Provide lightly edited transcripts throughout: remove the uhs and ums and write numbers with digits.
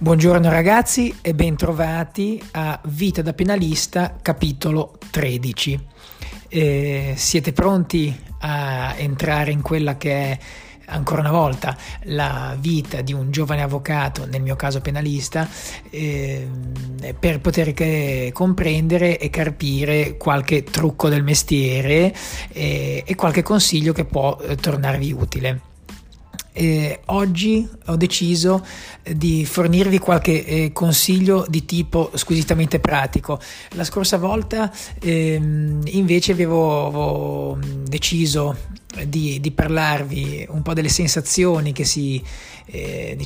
Buongiorno ragazzi e bentrovati a Vita da Penalista capitolo 13. Siete pronti a entrare in quella che è ancora una volta la vita di un giovane avvocato, nel mio caso penalista, per poter comprendere e carpire qualche trucco del mestiere e qualche consiglio che può tornarvi utile. Oggi ho deciso di fornirvi qualche consiglio di tipo squisitamente pratico. La scorsa volta invece avevo deciso di parlarvi un po' delle sensazioni che che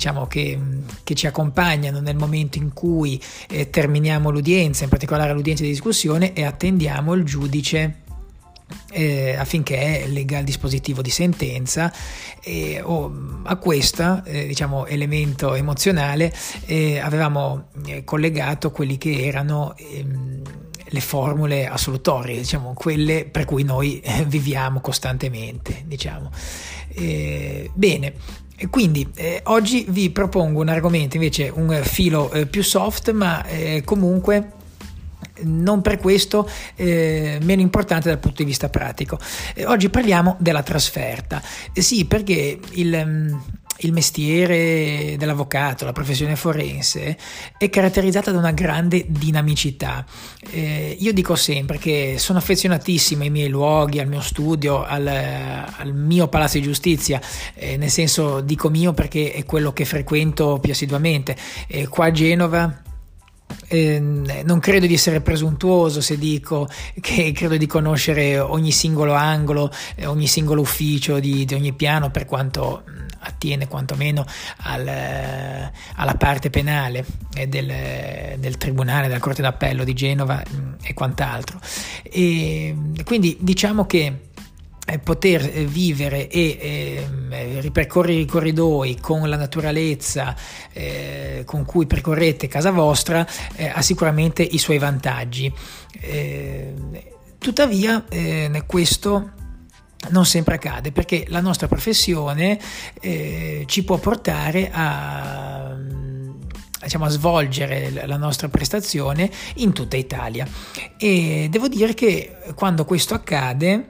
ci accompagnano nel momento in cui terminiamo l'udienza, in particolare l'udienza di discussione, e attendiamo il giudice affinché legga il dispositivo di sentenza. A questo elemento emozionale avevamo collegato quelli che erano le formule assolutorie, quelle per cui noi viviamo costantemente. Bene. Quindi oggi vi propongo un argomento invece, un filo più soft, ma comunque non per questo meno importante dal punto di vista pratico. Oggi parliamo della trasferta. Sì, perché il mestiere dell'avvocato, la professione forense, è caratterizzata da una grande dinamicità. Io dico sempre che sono affezionatissimo ai miei luoghi, al mio studio, al mio palazzo di giustizia, nel senso dico mio perché è quello che frequento più assiduamente. Qua a Genova non credo di essere presuntuoso se dico che credo di conoscere ogni singolo angolo, ogni singolo ufficio di ogni piano, per quanto attiene quantomeno alla parte penale del tribunale, della Corte d'Appello di Genova e quant'altro. E quindi diciamo che poter vivere e ripercorrere i corridoi con la naturalezza con cui percorrete casa vostra ha sicuramente i suoi vantaggi. Tuttavia questo non sempre accade, perché la nostra professione ci può portare a svolgere la nostra prestazione in tutta Italia, e devo dire che quando questo accade,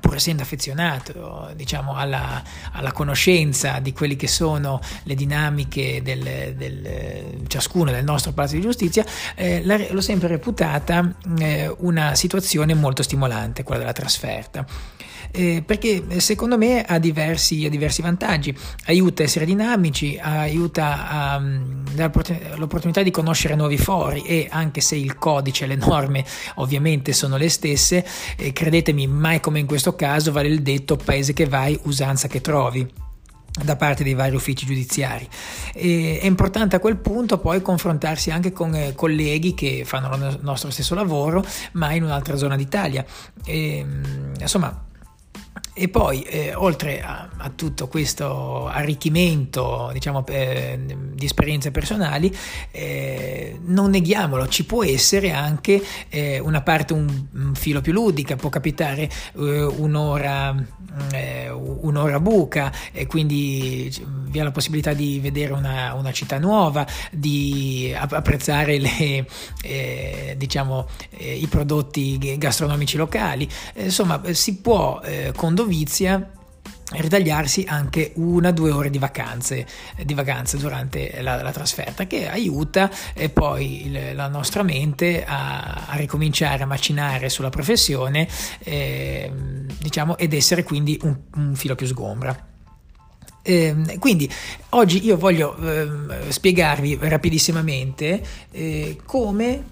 pur essendo affezionato alla conoscenza di quelli che sono le dinamiche del ciascuno del nostro palazzo di giustizia, l'ho sempre reputata una situazione molto stimolante, quella della trasferta, perché secondo me ha diversi vantaggi. Aiuta a essere dinamici, aiuta a dare l'opportunità di conoscere nuovi fori, e anche se il codice, le norme ovviamente sono le stesse, credetemi, mai come in questo caso vale il detto paese che vai, usanza che trovi, da parte dei vari uffici giudiziari. È importante a quel punto poi confrontarsi anche con colleghi che fanno il nostro stesso lavoro ma in un'altra zona d'Italia. E poi, oltre a tutto questo arricchimento, di esperienze personali, non neghiamolo, ci può essere anche una parte un filo più ludica. Può capitare un'ora buca, e quindi vi è la possibilità di vedere una città nuova, di apprezzare i prodotti gastronomici locali. Si può vizia ritagliarsi anche 1-2 ore di vacanze durante la trasferta, che aiuta poi la nostra mente a ricominciare a macinare sulla professione, ed essere quindi un filo più sgombra. Quindi oggi io voglio spiegarvi rapidissimamente come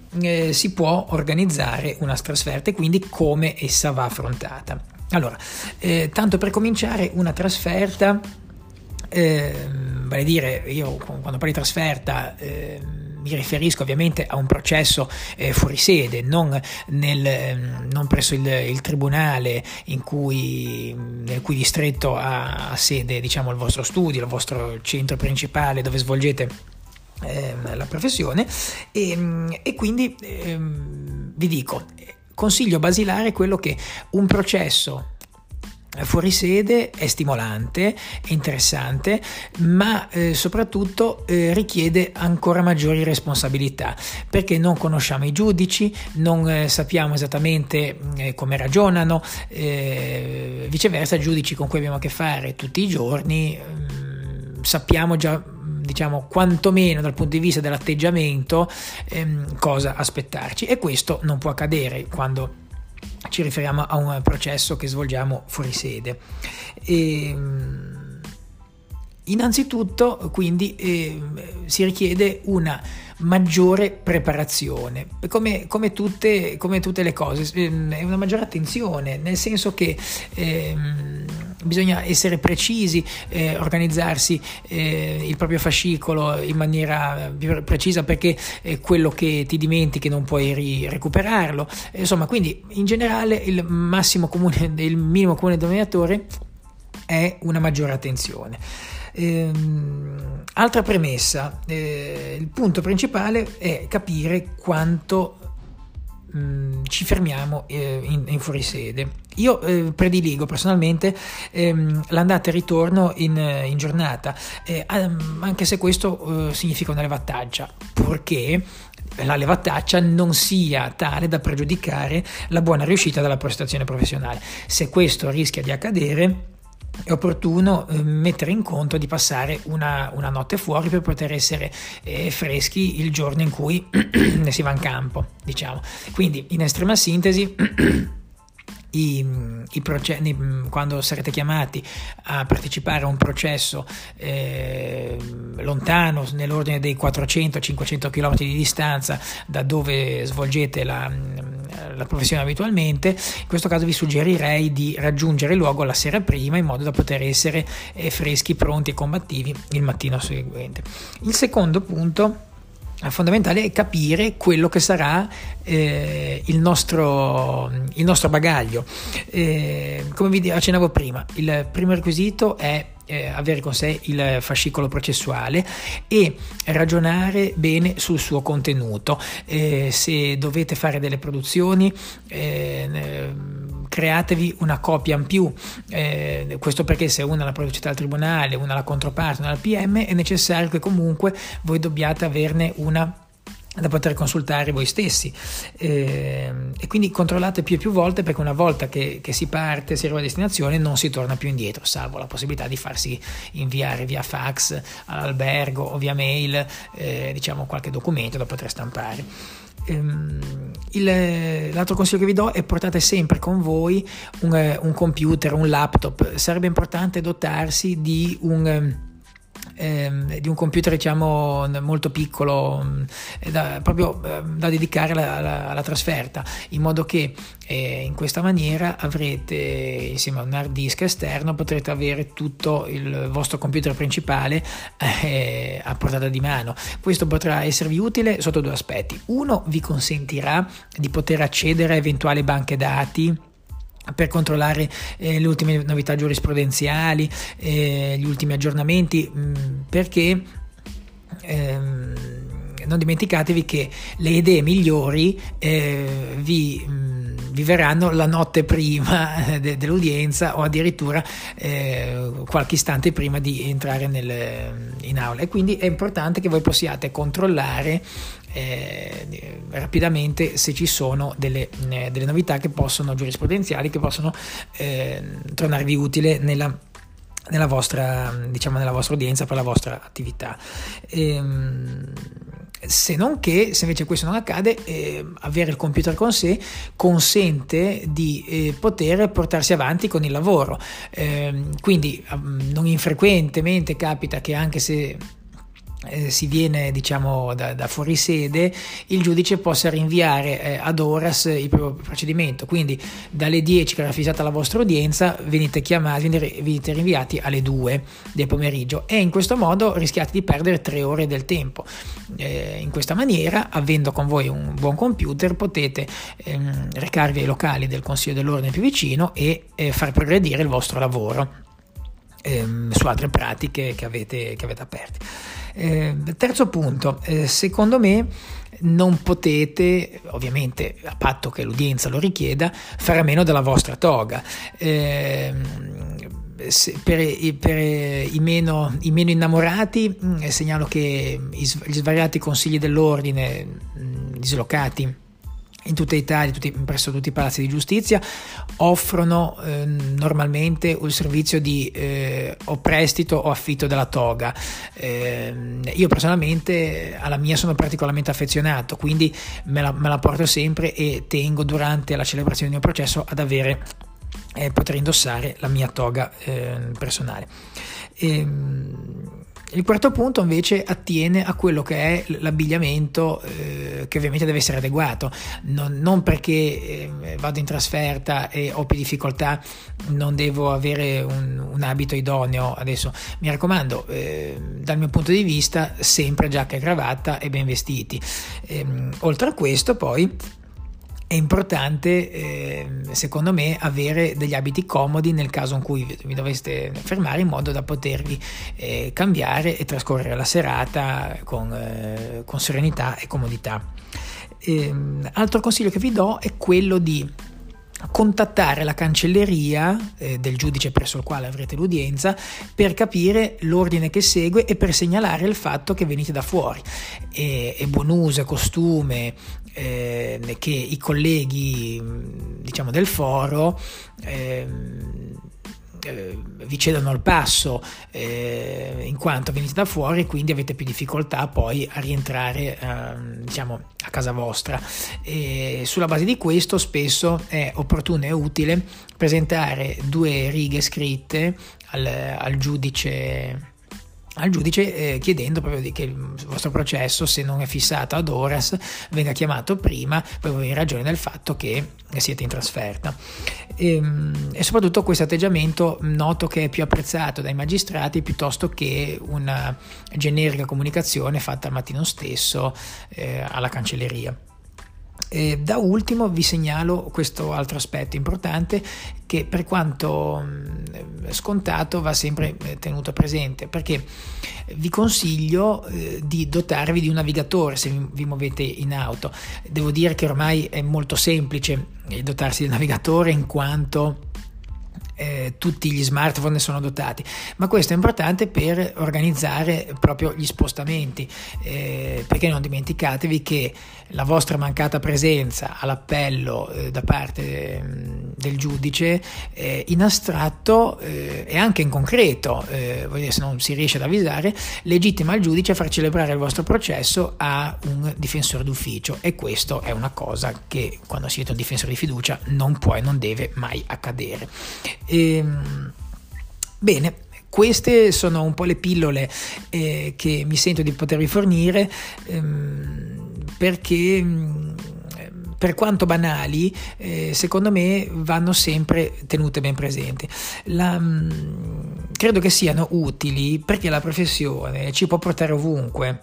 si può organizzare una trasferta e quindi come essa va affrontata. Allora, tanto per cominciare, una trasferta, vale dire, io quando parlo di trasferta mi riferisco ovviamente a un processo fuori sede, non presso il tribunale nel cui distretto ha sede il vostro studio, il vostro centro principale dove svolgete la professione, e quindi vi dico, consiglio basilare quello che un processo fuori sede è stimolante, è interessante, ma soprattutto richiede ancora maggiori responsabilità, perché non conosciamo i giudici, non sappiamo esattamente come ragionano, viceversa giudici con cui abbiamo a che fare tutti i giorni, sappiamo già, diciamo, quantomeno dal punto di vista dell'atteggiamento cosa aspettarci, e questo non può accadere quando ci riferiamo a un processo che svolgiamo fuori sede. Innanzitutto quindi si richiede una maggiore preparazione, come tutte le cose, è una maggiore attenzione, nel senso che bisogna essere precisi, organizzarsi il proprio fascicolo in maniera più precisa, perché quello che ti dimentichi non puoi recuperarlo, insomma. Quindi in generale il minimo comune denominatore è una maggiore attenzione. Altra premessa, il punto principale è capire quanto ci fermiamo in fuorisede. Io prediligo personalmente l'andata e ritorno in giornata, anche se questo significa una levataccia, purché la levataccia non sia tale da pregiudicare la buona riuscita della prestazione professionale. Se questo rischia di accadere, è opportuno mettere in conto di passare una notte fuori per poter essere freschi il giorno in cui ne si va in campo, diciamo. Quindi, in estrema sintesi, quando sarete chiamati a partecipare a un processo lontano, nell'ordine dei 400-500 km di distanza da dove svolgete la professione abitualmente, in questo caso vi suggerirei di raggiungere il luogo la sera prima, in modo da poter essere freschi, pronti e combattivi il mattino seguente. Il secondo punto fondamentale è capire quello che sarà il nostro bagaglio. Come vi accennavo prima, il primo requisito è avere con sé il fascicolo processuale e ragionare bene sul suo contenuto. Se dovete fare delle produzioni, createvi una copia in più, questo perché se una la produce al tribunale, una la controparte, una al PM, è necessario che comunque voi dobbiate averne una da poter consultare voi stessi, e quindi controllate più e più volte, perché una volta che si parte, si arriva a destinazione, non si torna più indietro, salvo la possibilità di farsi inviare via fax all'albergo o via mail qualche documento da poter stampare. L'altro consiglio che vi do è: portate sempre con voi un computer, un laptop. Sarebbe importante dotarsi di un computer, diciamo, molto piccolo, da dedicare alla trasferta, in modo che in questa maniera avrete, insieme a un hard disk esterno, potrete avere tutto il vostro computer principale a portata di mano. Questo potrà esservi utile sotto due aspetti: uno, vi consentirà di poter accedere a eventuali banche dati per controllare le ultime novità giurisprudenziali, gli ultimi aggiornamenti, perché non dimenticatevi che le idee migliori vi verranno la notte prima dell'udienza, o addirittura qualche istante prima di entrare in aula, e quindi è importante che voi possiate controllare rapidamente se ci sono delle novità giurisprudenziali che possono tornarvi utile nella vostra, diciamo, nella vostra udienza, per la vostra attività. Se non che, se invece questo non accade, avere il computer con sé consente di poter portarsi avanti con il lavoro, quindi non infrequentemente capita che, anche se si viene, diciamo, da fuori sede, il giudice possa rinviare ad horas il proprio procedimento. Quindi dalle 10, che era fissata la vostra udienza, venite chiamati, venite rinviati alle 2 del pomeriggio, e in questo modo rischiate di perdere 3 ore del tempo. In questa maniera, avendo con voi un buon computer, potete recarvi ai locali del Consiglio dell'Ordine più vicino e far progredire il vostro lavoro su altre pratiche che avete aperte. Terzo punto, secondo me non potete, ovviamente a patto che l'udienza lo richieda, fare a meno della vostra toga. Per i meno innamorati segnalo che gli svariati consigli dell'ordine dislocati in tutta Italia, presso tutti i palazzi di giustizia, offrono normalmente il servizio di o prestito o affitto della toga. Io personalmente alla mia sono particolarmente affezionato, quindi me la porto sempre e tengo durante la celebrazione del mio processo ad avere e poter indossare la mia toga personale. Il quarto punto invece attiene a quello che è l'abbigliamento, che ovviamente deve essere adeguato, non perché vado in trasferta e ho più difficoltà non devo avere un abito idoneo. Adesso mi raccomando, dal mio punto di vista sempre giacca e cravatta e ben vestiti. Oltre a questo poi è importante, secondo me, avere degli abiti comodi nel caso in cui vi doveste fermare, in modo da potervi cambiare e trascorrere la serata con serenità e comodità. Altro consiglio che vi do è quello di contattare la cancelleria del giudice presso il quale avrete l'udienza per capire l'ordine che segue e per segnalare il fatto che venite da fuori. È buon uso e costume che i colleghi, diciamo, del foro vi cedano il passo, in quanto venite da fuori, quindi avete più difficoltà poi a rientrare a casa vostra. E sulla base di questo spesso è opportuno e utile presentare 2 righe scritte al giudice chiedendo proprio che il vostro processo, se non è fissato ad horas, venga chiamato prima, proprio in ragione del fatto che siete in trasferta. E soprattutto questo atteggiamento noto che è più apprezzato dai magistrati piuttosto che una generica comunicazione fatta al mattino stesso alla cancelleria. E da ultimo vi segnalo questo altro aspetto importante, che per quanto scontato va sempre tenuto presente, perché vi consiglio di dotarvi di un navigatore se vi muovete in auto. Devo dire che ormai è molto semplice dotarsi di un navigatore, in quanto tutti gli smartphone ne sono dotati, ma questo è importante per organizzare proprio gli spostamenti, perché non dimenticatevi che la vostra mancata presenza all'appello da parte del giudice in astratto e anche in concreto, se non si riesce ad avvisare, legittima il giudice a far celebrare il vostro processo a un difensore d'ufficio, e questo è una cosa che, quando siete un difensore di fiducia, non può e non deve mai accadere. Bene, queste sono un po' le pillole che mi sento di potervi fornire, perché per quanto banali, secondo me vanno sempre tenute ben presenti. Credo che siano utili perché la professione ci può portare ovunque.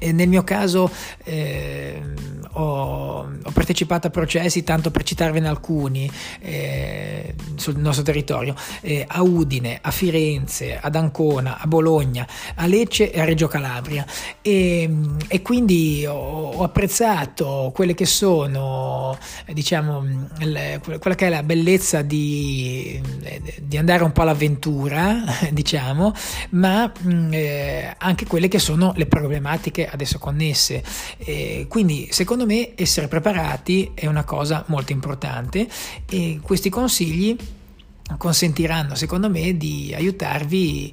Nel mio caso ho partecipato a processi, tanto per citarvene alcuni, sul nostro territorio, a Udine, a Firenze, ad Ancona, a Bologna, a Lecce e a Reggio Calabria, e quindi ho apprezzato quelle che sono, diciamo, quella che è la bellezza di andare un po' all'avventura, diciamo, ma anche quelle che sono le problematiche adesso connesse. Quindi secondo me essere preparati è una cosa molto importante, e questi consigli consentiranno, secondo me, di aiutarvi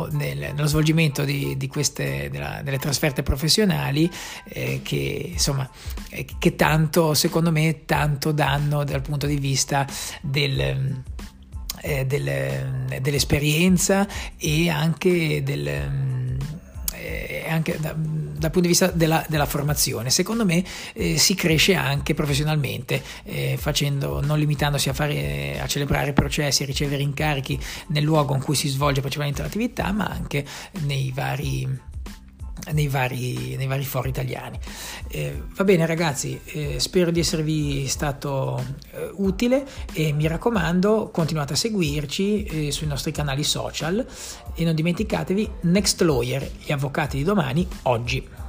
nello svolgimento delle trasferte professionali, che tanto, secondo me, tanto danno dal punto di vista dell'esperienza e anche dal punto di vista della formazione. Secondo me si cresce anche professionalmente, non limitandosi a celebrare processi, a ricevere incarichi nel luogo in cui si svolge principalmente l'attività, ma anche nei vari fori italiani. Va bene ragazzi, spero di esservi stato utile, e mi raccomando continuate a seguirci sui nostri canali social, e non dimenticatevi Next Lawyer, gli avvocati di domani, oggi.